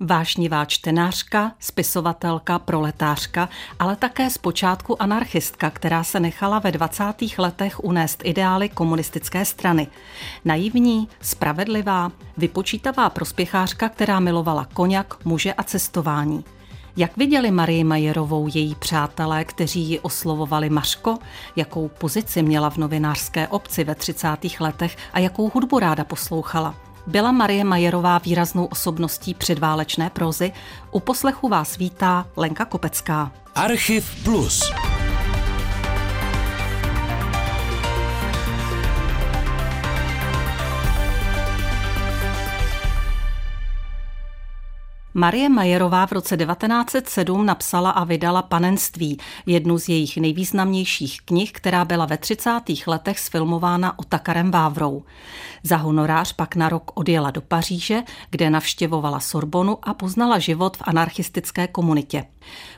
vášnivá čtenářka, spisovatelka, proletářka, ale také zpočátku anarchistka, která se nechala ve 20. letech unést ideály komunistické strany. Naivní, spravedlivá, vypočítavá prospěchářka, která milovala koňak, muže a cestování. Jak viděli Marii Majerovou její přátelé, kteří ji oslovovali Mařko? Jakou pozici měla v novinářské obci ve 30. letech a jakou hudbu ráda poslouchala? Byla Marie Majerová výraznou osobností předválečné prózy? U poslechu vás vítá Lenka Kopecká. Archiv Plus. Marie Majerová v roce 1907 napsala a vydala Panenství, jednu z jejich nejvýznamnějších knih, která byla ve 30. letech sfilmována Takarem Vávrou. Za honorář pak na rok odjela do Paříže, kde navštěvovala Sorbonu a poznala život v anarchistické komunitě.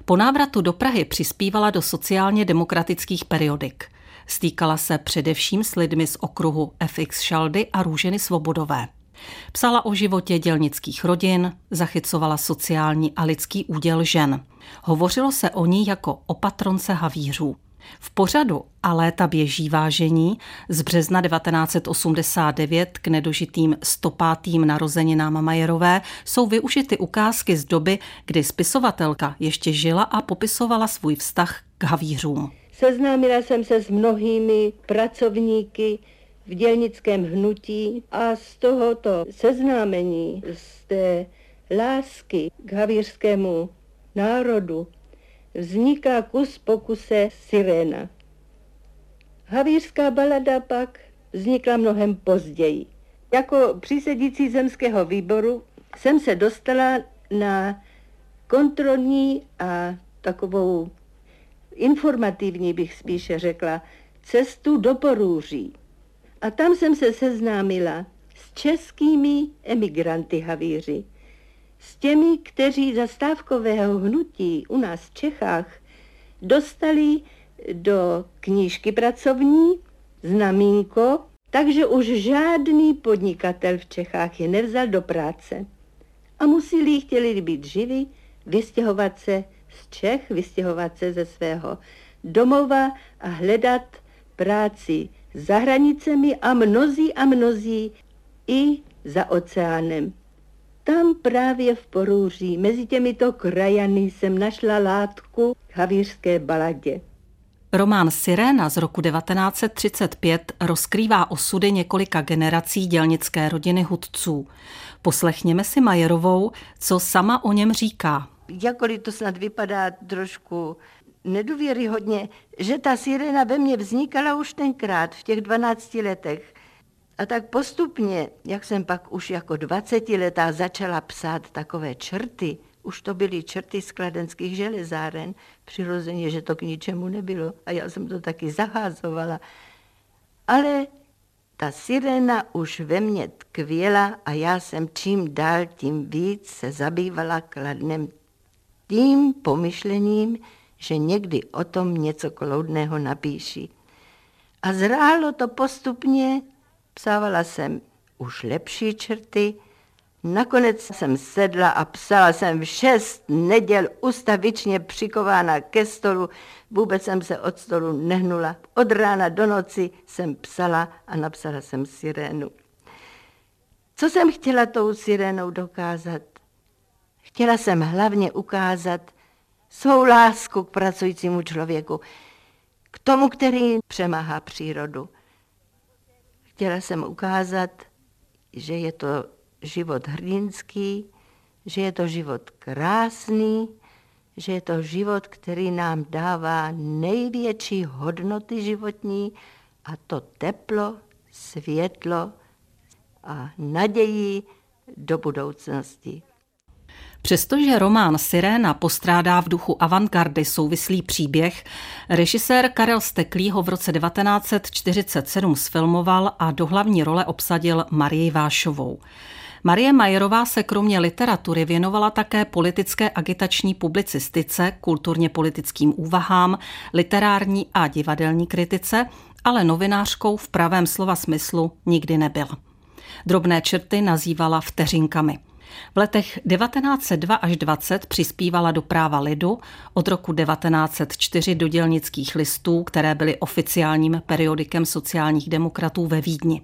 Po návratu do Prahy přispívala do sociálně demokratických periodik. Stýkala se především s lidmi z okruhu FX Šaldy a Růženy Svobodové. Psala o životě dělnických rodin, zachycovala sociální a lidský úděl žen. Hovořilo se o ní jako o patronce havířů. V pořadu A léta běží vážení z března 1989 k nedožitým 105. narozeninám Majerové jsou využity ukázky z doby, kdy spisovatelka ještě žila a popisovala svůj vztah k havířům. Seznámila jsem se s mnohými pracovníky v dělnickém hnutí a z tohoto seznámení, z té lásky k havířskému národu, vzniká kus pokuse Siréna. Havířská balada pak vznikla mnohem později. Jako přísedící zemského výboru jsem se dostala na kontrolní a takovou informativní, bych spíše řekla, cestu do Porúří. A tam jsem se seznámila s českými emigranty havíři, s těmi, kteří za stávkového hnutí u nás v Čechách dostali do knížky pracovní znamínko, takže už žádný podnikatel v Čechách je nevzal do práce. A museli, chtěli být živí, vystěhovat se z Čech, vystěhovat se ze svého domova a hledat práci za hranicemi a mnozí i za oceánem. Tam právě v Porúří, mezi těmito krajany, jsem našla látku k havířské baladě. Román Siréna z roku 1935 rozkrývá osudy několika generací dělnické rodiny hudců. Poslechněme si Majerovou, co sama o něm říká. Jakkoliv to snad vypadá trošku nedůvěryhodně, že ta Siréna ve mně vznikala už tenkrát v těch 12 letech. A tak postupně, jak jsem pak už jako 20letá začala psát takové črty, už to byly črty z kladenských železáren, přirozeně, že to k ničemu nebylo a já jsem to taky zaházovala. Ale ta Siréna už ve mně tkvěla a já jsem čím dál, tím víc se zabývala Kladnem tím pomyšlením, že někdy o tom něco kloudného napíši. A zrálo to postupně, psávala jsem už lepší črty, nakonec jsem sedla a psala jsem 6 neděl ustavičně přikována ke stolu, vůbec jsem se od stolu nehnula. Od rána do noci jsem psala a napsala jsem Sirénu. Co jsem chtěla tou Sirénou dokázat? Chtěla jsem hlavně ukázat svou lásku k pracujícímu člověku, k tomu, který přemáhá přírodu. Chtěla jsem ukázat, že je to život hrdinský, že je to život krásný, že je to život, který nám dává největší hodnoty životní, a to teplo, světlo a naději do budoucnosti. Přestože román Siréna postrádá v duchu avantgardy souvislý příběh, režisér Karel Steklý ho v roce 1947 sfilmoval a do hlavní role obsadil Marii Vášovou. Marie Majerová se kromě literatury věnovala také politické agitační publicistice, kulturně politickým úvahám, literární a divadelní kritice, ale novinářkou v pravém slova smyslu nikdy nebyla. Drobné črty nazývala vteřinkami. V letech 1902 až 1920 přispívala do Práva lidu, od roku 1904 do Dělnických listů, které byly oficiálním periodikem sociálních demokratů ve Vídni.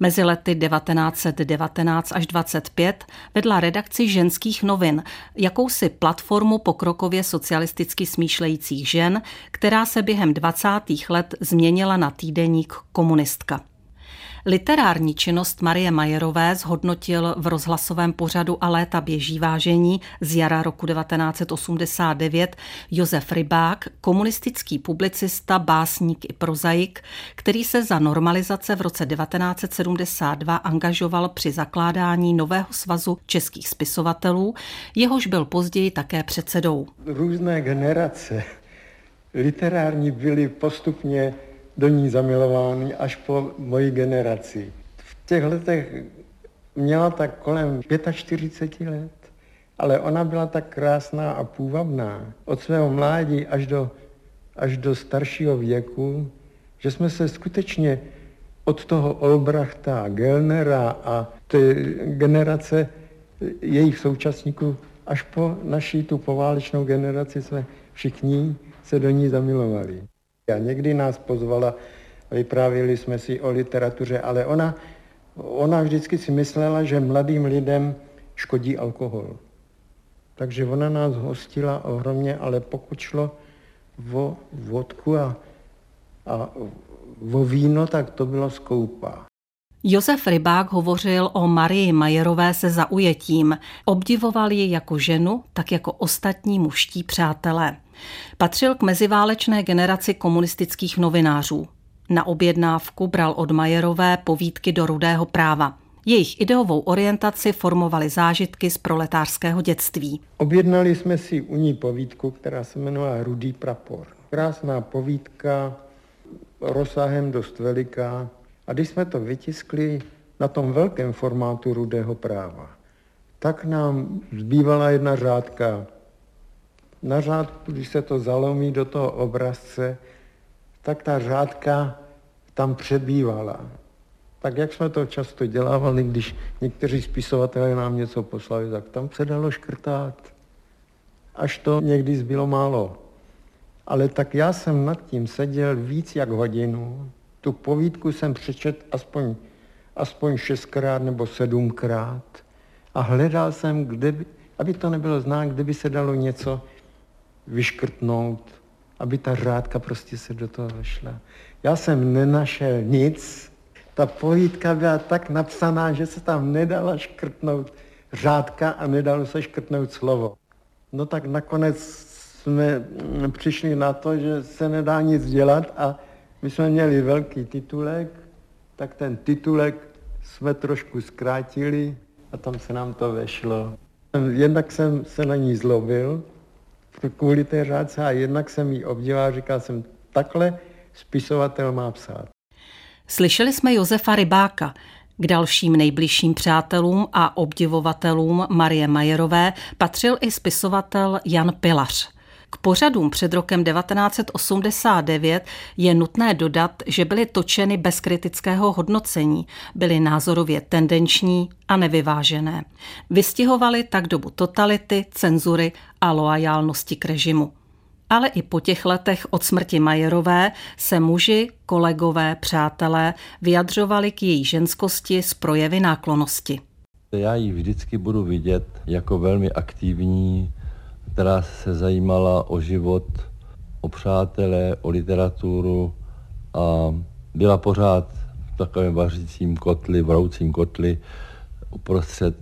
Mezi lety 1919 až 1925 vedla redakci Ženských novin, jakousi platformu pokrokově socialisticky smýšlejících žen, která se během 20. let změnila na týdeník Komunistka. Literární činnost Marie Majerové zhodnotil v rozhlasovém pořadu A léta běží vážení z jara roku 1989 Josef Rybák, komunistický publicista, básník i prozaik, který se za normalizace v roce 1972 angažoval při zakládání nového svazu českých spisovatelů, jehož byl později také předsedou. Různé generace literární byly postupně do ní zamilovány až po mojí generaci. V těch letech měla tak kolem 45 let, ale ona byla tak krásná a půvabná od svého mládí až do staršího věku, že jsme se skutečně od toho Olbrachta, Gellnera a té generace jejich současníků až po naší tu poválečnou generaci jsme všichni se do ní zamilovali. A někdy nás pozvala, vyprávěli jsme si o literatuře, ale ona vždycky si myslela, že mladým lidem škodí alkohol. Takže ona nás hostila ohromně, ale pokud šlo o vodku a o víno, tak to bylo skoupá. Josef Rybák hovořil o Marii Majerové se zaujetím. Obdivoval ji jako ženu, tak jako ostatní mužští přátelé. Patřil k meziválečné generaci komunistických novinářů. Na objednávku bral od Majerové povídky do Rudého práva. Jejich ideovou orientaci formovaly zážitky z proletářského dětství. Objednali jsme si u ní povídku, která se jmenovala Rudý prapor. Krásná povídka, rozsahem dost veliká. A když jsme to vytiskli na tom velkém formátu Rudého práva, tak nám zbývala jedna řádka. Na řádku, když se to zalomí do toho obrazce, tak ta řádka tam přebývala. Tak jak jsme to často dělávali, když někteří spisovatelé nám něco poslali, tak tam se dalo škrtat. Až to někdy zbylo málo. Ale tak já jsem nad tím seděl víc jak hodinu. Tu povídku jsem přečet aspoň 6krát nebo 7krát a hledal jsem, kde by, aby to nebylo znát, kde by se dalo něco vyškrtnout, aby ta řádka prostě se do toho vešla. Já jsem nenašel nic, ta povídka byla tak napsaná, že se tam nedala škrtnout řádka a nedalo se škrtnout slovo. No tak nakonec jsme přišli na to, že se nedá nic dělat a my jsme měli velký titulek, tak ten titulek jsme trošku zkrátili a tam se nám to vešlo. Jednak jsem se na ní zlobil kvůli té řádce a jednak jsem ji obdivoval a říkal jsem, takhle spisovatel má psát. Slyšeli jsme Josefa Rybáka. K dalším nejbližším přátelům a obdivovatelům Marie Majerové patřil i spisovatel Jan Pilař. K pořadům před rokem 1989 je nutné dodat, že byly točeny bez kritického hodnocení, byly názorově tendenční a nevyvážené. Vystihovaly tak dobu totality, cenzury a loajálnosti k režimu. Ale i po těch letech od smrti Majerové se muži, kolegové, přátelé vyjadřovali k její ženskosti z projevy náklonnosti. Já ji vždycky budu vidět jako velmi aktivní, která se zajímala o život, o přátelé, o literaturu a byla pořád v takovém vařícím kotli, vroucím kotli uprostřed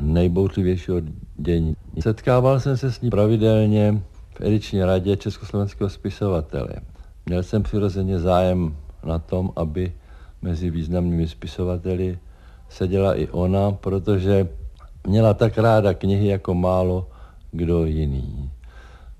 nejbouřlivějšího dění. Setkával jsem se s ní pravidelně v ediční radě Československého spisovatele. Měl jsem přirozeně zájem na tom, aby mezi významnými spisovateli seděla i ona, protože měla tak ráda knihy jako málo kdo jiný.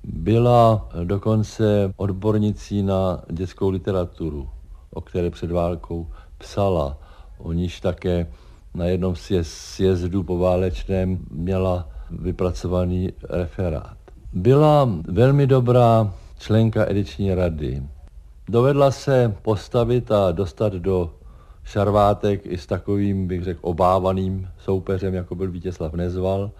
Byla dokonce odbornicí na dětskou literaturu, o které před válkou psala. O níž také na jednom sjezdu poválečném měla vypracovaný referát. Byla velmi dobrá členka ediční rady. Dovedla se postavit a dostat do šarvátek i s takovým, bych řekl, obávaným soupeřem, jako byl Vítězslav Nezval.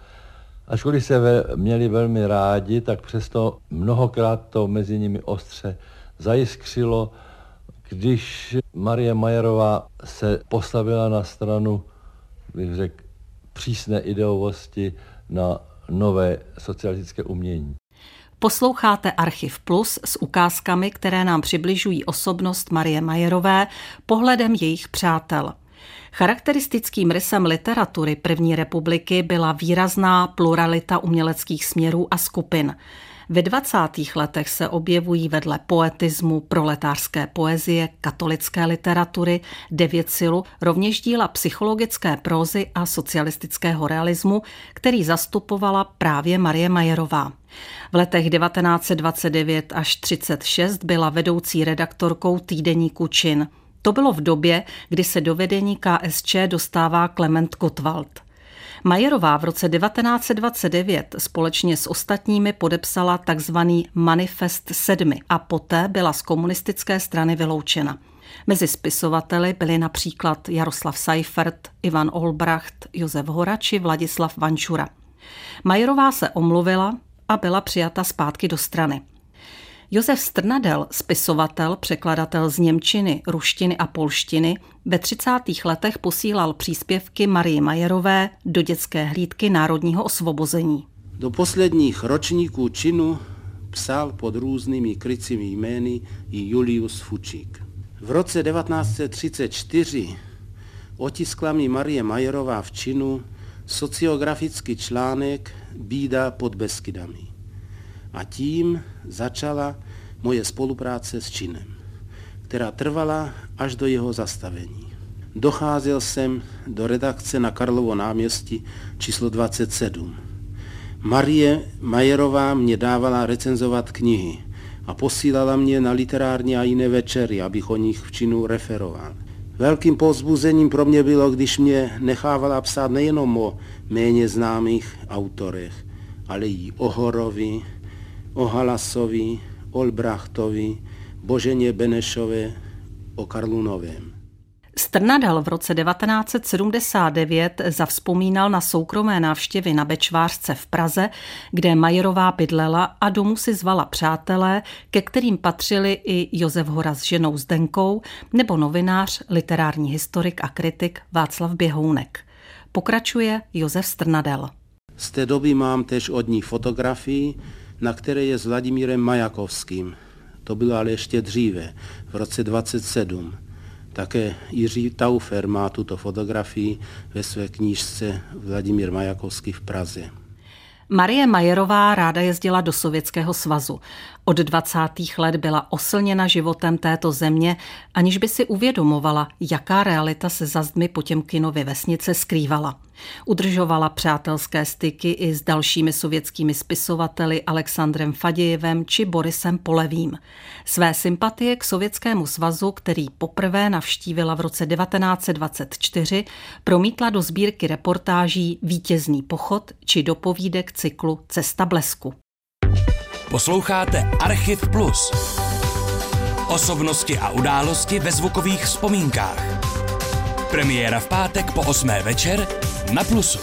Ačkoliv se měli velmi rádi, tak přesto mnohokrát to mezi nimi ostře zajiskřilo. Když Marie Majerová se postavila na stranu, bych řekl, přísné ideovosti na nové socialistické umění. Posloucháte Archiv Plus s ukázkami, které nám přibližují osobnost Marie Majerové pohledem jejich přátel. Charakteristickým rysem literatury první republiky byla výrazná pluralita uměleckých směrů a skupin. Ve 20. letech se objevují vedle poetismu, proletářské poezie, katolické literatury, devětsilu, rovněž díla psychologické prózy a socialistického realismu, který zastupovala právě Marie Majerová. V letech 1929 až 1936 byla vedoucí redaktorkou týdeníku Čin. To bylo v době, kdy se do vedení KSČ dostává Klement Gottwald. Majerová v roce 1929 společně s ostatními podepsala tzv. Manifest sedmi a poté byla z komunistické strany vyloučena. Mezi spisovateli byli například Jaroslav Seifert, Ivan Olbracht, Josef Hora či Vladislav Vančura. Majerová se omluvila a byla přijata zpátky do strany. Josef Strnadel, spisovatel, překladatel z němčiny, ruštiny a polštiny, ve 30. letech posílal příspěvky Marie Majerové do dětské hlídky Národního osvobození. Do posledních ročníků Činu psal pod různými krycími jmény i Julius Fučík. V roce 1934 otiskla mi Marie Majerová v Činu sociografický článek Bída pod Beskydami. A tím začala moje spolupráce s Činem, která trvala až do jeho zastavení. Docházel jsem do redakce na Karlovo náměstí číslo 27. Marie Majerová mě dávala recenzovat knihy a posílala mě na literární a jiné večery, abych o nich v Činu referoval. Velkým povzbuzením pro mě bylo, když mě nechávala psát nejenom o méně známých autorech, ale i o Horovi, o Halasovi, Olbrachtovi, Boženě Benešové, o Karlu Novém. Strnadel v roce 1979 zavzpomínal na soukromé návštěvy na Bečvářce v Praze, kde Majerová bydlela a domů si zvala přátelé, ke kterým patřili i Josef Hora s ženou Zdenkou nebo novinář, literární historik a kritik Václav Běhounek. Pokračuje Josef Strnadel. Z té doby mám též od ní fotografii, na které je s Vladimírem Majakovským. To bylo ale ještě dříve, v roce 1927. Také Jiří Taufer má tuto fotografii ve své knížce Vladimír Majakovský v Praze. Marie Majerová ráda jezdila do Sovětského svazu. Od 20. let byla oslněna životem této země, aniž by si uvědomovala, jaká realita se za zdmi Potěmkinovy vesnice skrývala. Udržovala přátelské styky i s dalšími sovětskými spisovateli Alexandrem Fadějevem či Borisem Polevým. Své sympatie k Sovětskému svazu, který poprvé navštívila v roce 1924, promítla do sbírky reportáží Vítězný pochod či do povídek cyklu Cesta blesku. Posloucháte Archiv Plus. Osobnosti a události ve zvukových vzpomínkách. Premiéra v pátek po 8. večer na Plusu.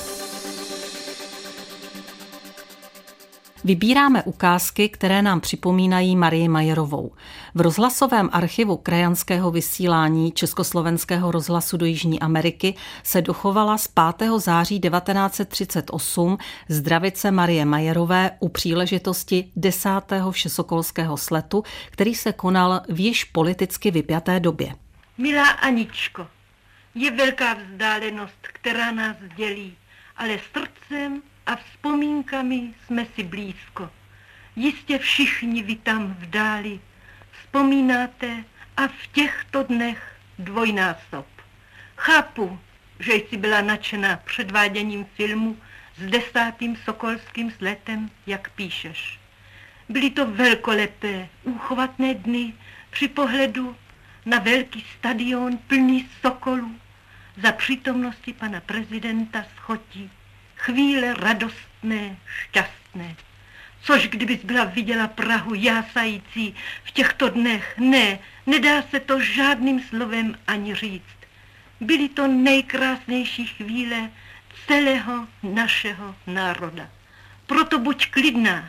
Vybíráme ukázky, které nám připomínají Marii Majerovou. V rozhlasovém archivu krajanského vysílání Československého rozhlasu do Jižní Ameriky se dochovala z 5. září 1938 zdravice Marie Majerové u příležitosti 10. všesokolského sletu, který se konal v již politicky vypjaté době. Milá Aničko, je velká vzdálenost, která nás dělí, ale srdcem a vzpomínkami jsme si blízko. Jistě všichni vy tam v dáli vzpomínáte a v těchto dnech dvojnásob. Chápu, že jsi byla nadšená předváděním filmu s 10. sokolským sletem, jak píšeš. Byly to velkolepé, úchvatné dny při pohledu na velký stadion plný sokolů za přítomnosti pana prezidenta Schotí. Chvíle radostné, šťastné. Což kdybys byla viděla Prahu jásající v těchto dnech, ne, nedá se to žádným slovem ani říct. Byly to nejkrásnější chvíle celého našeho národa. Proto buď klidná.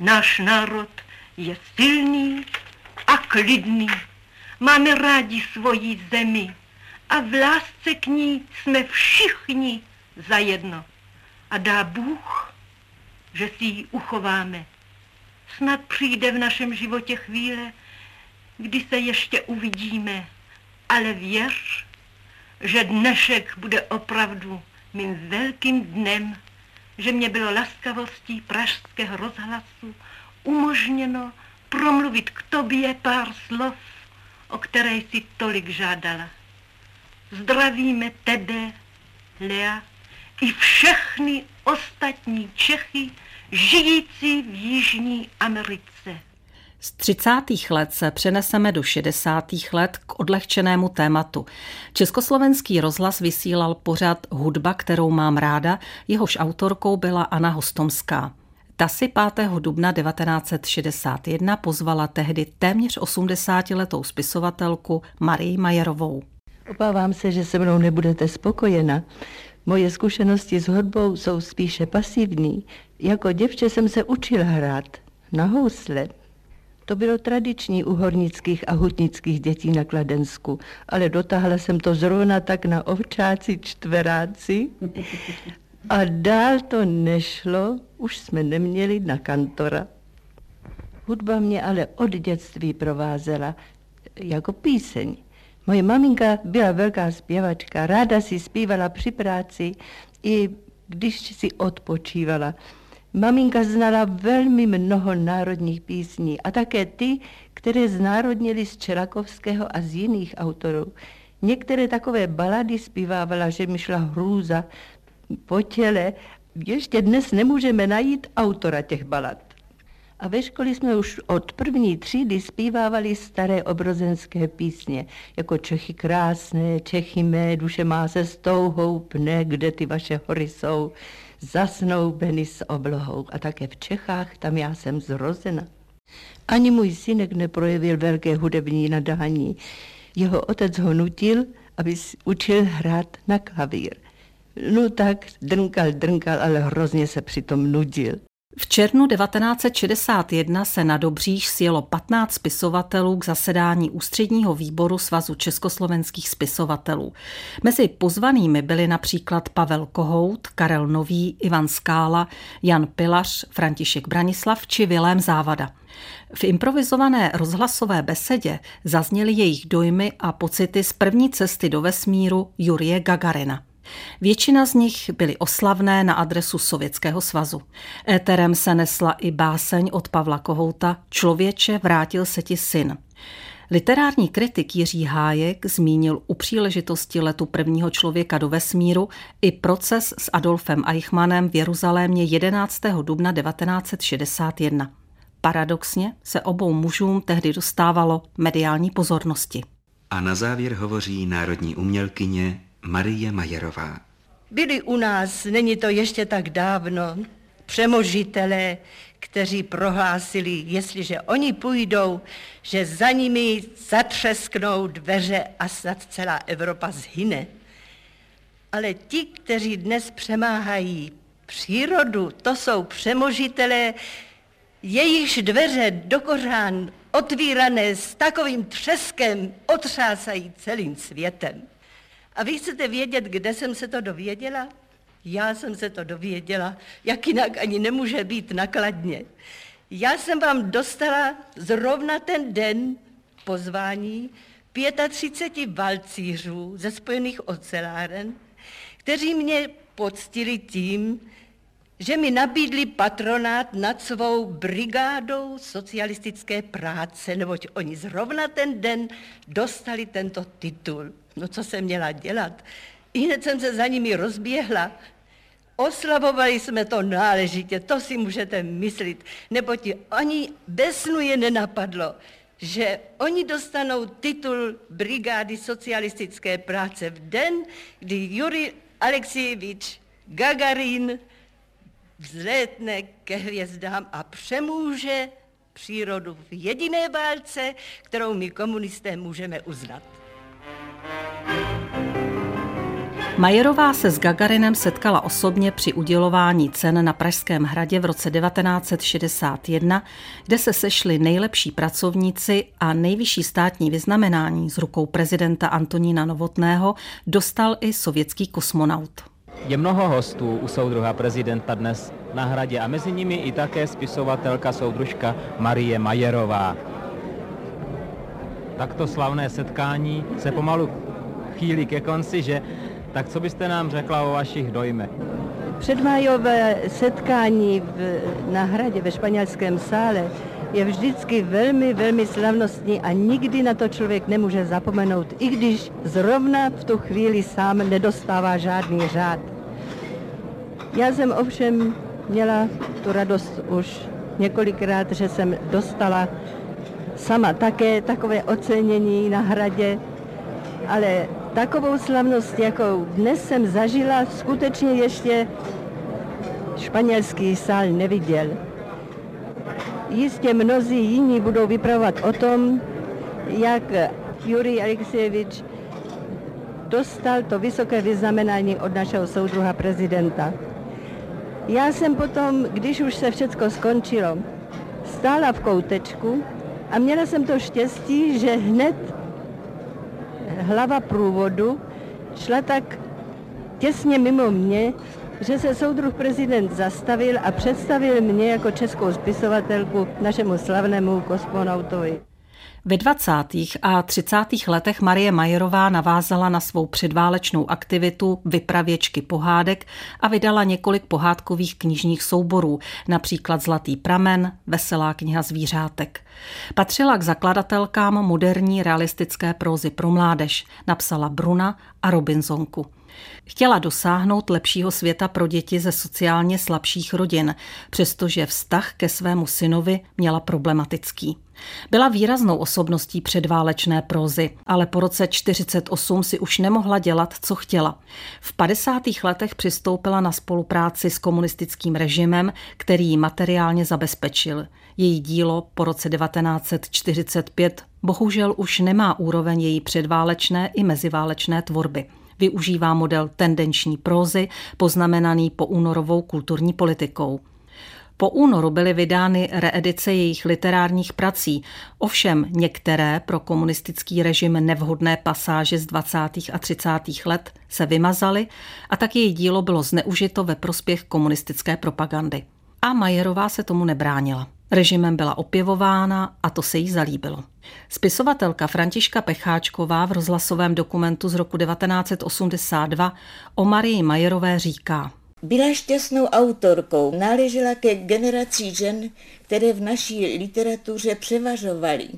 Náš národ je silný a klidný. Máme rádi svoji zemi a v lásce k ní jsme všichni zajedno. A dá Bůh, že si ji uchováme. Snad přijde v našem životě chvíle, kdy se ještě uvidíme, ale věř, že dnešek bude opravdu mým velkým dnem, že mě bylo laskavostí Pražského rozhlasu umožněno promluvit k tobě pár slov, o které jsi tolik žádala. Zdravíme tebe, Lea, i všechny ostatní Čechy, žijící v Jižní Americe. Z 30. let se přeneseme do 60. let k odlehčenému tématu. Československý rozhlas vysílal pořad Hudba, kterou mám ráda, jehož autorkou byla Anna Hostomská. Ta si 5. dubna 1961 pozvala tehdy téměř 80-letou spisovatelku Marii Majerovou. Obávám se, že se mnou nebudete spokojena. Moje zkušenosti s hudbou jsou spíše pasivní. Jako děvče jsem se učila hrát na housle. To bylo tradiční u hornických a hutnických dětí na Kladensku, ale dotáhla jsem to zrovna tak na ovčáci, čtveráci a dál to nešlo, už jsme neměli na kantora. Hudba mě ale od dětství provázela jako píseň. Moje maminka byla velká zpěvačka, ráda si zpívala při práci, i když si odpočívala. Maminka znala velmi mnoho národních písní a také ty, které znárodnili z Čelakovského a z jiných autorů. Některé takové balady zpívávala, že mi šla hrůza po těle. Ještě dnes nemůžeme najít autora těch balad. A ve škole jsme už od první třídy zpívávali staré obrozenské písně, jako Čechy krásné, Čechy mé, duše má se s touhou, pne, kde ty vaše hory jsou, zasnoubeny s oblohou. A také v Čechách, tam já jsem zrozena. Ani můj synek neprojevil velké hudební nadání. Jeho otec ho nutil, aby učil hrát na klavír. No tak, drnkal, ale hrozně se přitom nudil. V červnu 1961 se na Dobříš sjelo 15 spisovatelů k zasedání Ústředního výboru Svazu československých spisovatelů. Mezi pozvanými byli například Pavel Kohout, Karel Nový, Ivan Skála, Jan Pilař, František Branislav či Vilém Závada. V improvizované rozhlasové besedě zazněly jejich dojmy a pocity z první cesty do vesmíru Jurije Gagarina. Většina z nich byly oslavné na adresu Sovětského svazu. Éterem se nesla i báseň od Pavla Kohouta Člověče, vrátil se ti syn. Literární kritik Jiří Hájek zmínil u příležitosti letu prvního člověka do vesmíru i proces s Adolfem Eichmannem v Jeruzalémě 11. dubna 1961. Paradoxně se obou mužům tehdy dostávalo mediální pozornosti. A na závěr hovoří národní umělkyně Marie Majerová. Byli u nás, není to ještě tak dávno, přemožitelé, kteří prohlásili, jestliže oni půjdou, že za nimi zatřesknou dveře a snad celá Evropa zhyne. Ale ti, kteří dnes přemáhají přírodu, to jsou přemožitelé, jejichž dveře do kořán otvírané s takovým třeskem otřásají celým světem. A vy chcete vědět, kde jsem se to dověděla? Já jsem se to dověděla, jak jinak ani nemůže být nakladně. Já jsem vám dostala zrovna ten den pozvání 35 valcířů ze Spojených oceláren, kteří mě poctili tím, že mi nabídli patronát nad svou brigádou socialistické práce, neboť oni zrovna ten den dostali tento titul. No co jsem měla dělat? Ihned jsem se za nimi rozběhla. Oslavovali jsme to náležitě, to si můžete myslit, neboť oni bez snu je nenapadlo, že oni dostanou titul brigády socialistické práce v den, kdy Jurij Alexejevič Gagarin vzlétne ke hvězdám a přemůže přírodu v jediné válce, kterou my komunisté můžeme uznat. Majerová se s Gagarinem setkala osobně při udělování cen na Pražském hradě v roce 1961, kde se sešli nejlepší pracovníci a nejvyšší státní vyznamenání z rukou prezidenta Antonína Novotného dostal i sovětský kosmonaut. Je mnoho hostů u soudruha prezidenta dnes na hradě a mezi nimi i také spisovatelka soudružka Marie Majerová. Takto slavné setkání se pomalu chýlí ke konci, že? Tak co byste nám řekla o vašich dojmech? Předmájové setkání na hradě ve španělském sále je vždycky velmi, velmi slavnostní a nikdy na to člověk nemůže zapomenout, i když zrovna v tu chvíli sám nedostává žádný řád. Já jsem ovšem měla tu radost už několikrát, že jsem dostala sama také takové ocenění na hradě, ale takovou slavnost, jakou dnes jsem zažila, skutečně ještě španělský sál neviděl. Jistě mnozí jiní budou vypravovat o tom, jak Jurij Alexejevič dostal to vysoké vyznamenání od našeho soudruha prezidenta. Já jsem potom, když už se všechno skončilo, stála v koutečku a měla jsem to štěstí, že hned hlava průvodu šla tak těsně mimo mě, že se soudruh prezident zastavil a představil mě jako českou spisovatelku našemu slavnému kosmonautovi. Ve 20. a 30. letech Marie Majerová navázala na svou předválečnou aktivitu vypravěčky pohádek a vydala několik pohádkových knižních souborů, například Zlatý pramen, Veselá kniha zvířátek. Patřila k zakladatelkám moderní realistické prózy pro mládež, napsala Bruna a Robinsonku. Chtěla dosáhnout lepšího světa pro děti ze sociálně slabších rodin, přestože vztah ke svému synovi měla problematický. Byla výraznou osobností předválečné prózy, ale po roce 1948 si už nemohla dělat, co chtěla. V 50. letech přistoupila na spolupráci s komunistickým režimem, který ji materiálně zabezpečil. Její dílo po roce 1945 bohužel už nemá úroveň její předválečné i meziválečné tvorby. Využívá model tendenční prózy, poznamenaný poúnorovou kulturní politikou. Po únoru byly vydány reedice jejich literárních prací, ovšem některé pro komunistický režim nevhodné pasáže z 20. a 30. let se vymazaly a tak její dílo bylo zneužito ve prospěch komunistické propagandy. A Majerová se tomu nebránila. Režimem byla opěvována a to se jí zalíbilo. Spisovatelka Františka Pecháčková v rozhlasovém dokumentu z roku 1982 o Marii Majerové říká: Byla šťastnou autorkou, náležela ke generaci žen, které v naší literatuře převažovaly.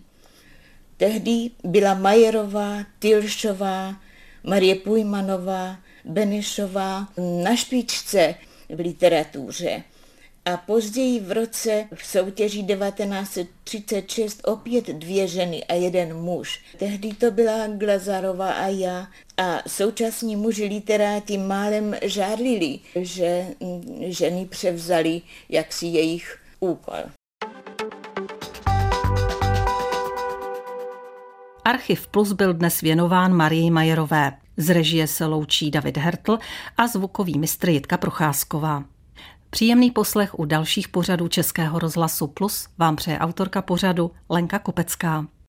Tehdy byla Majerová, Tilšová, Marie Pujmanová, Benešová na špičce v literatuře. A později v roce v soutěži 1936 opět dvě ženy a jeden muž. Tehdy to byla Glazarová a já. A současní muži literáti málem žárlili, že ženy převzali jaksi jejich úkol. Archiv Plus byl dnes věnován Marii Majerové. Z režie se loučí David Hertl a zvukový mistr Jitka Procházková. Příjemný poslech u dalších pořadů Českého rozhlasu Plus vám přeje autorka pořadu Lenka Kopecká.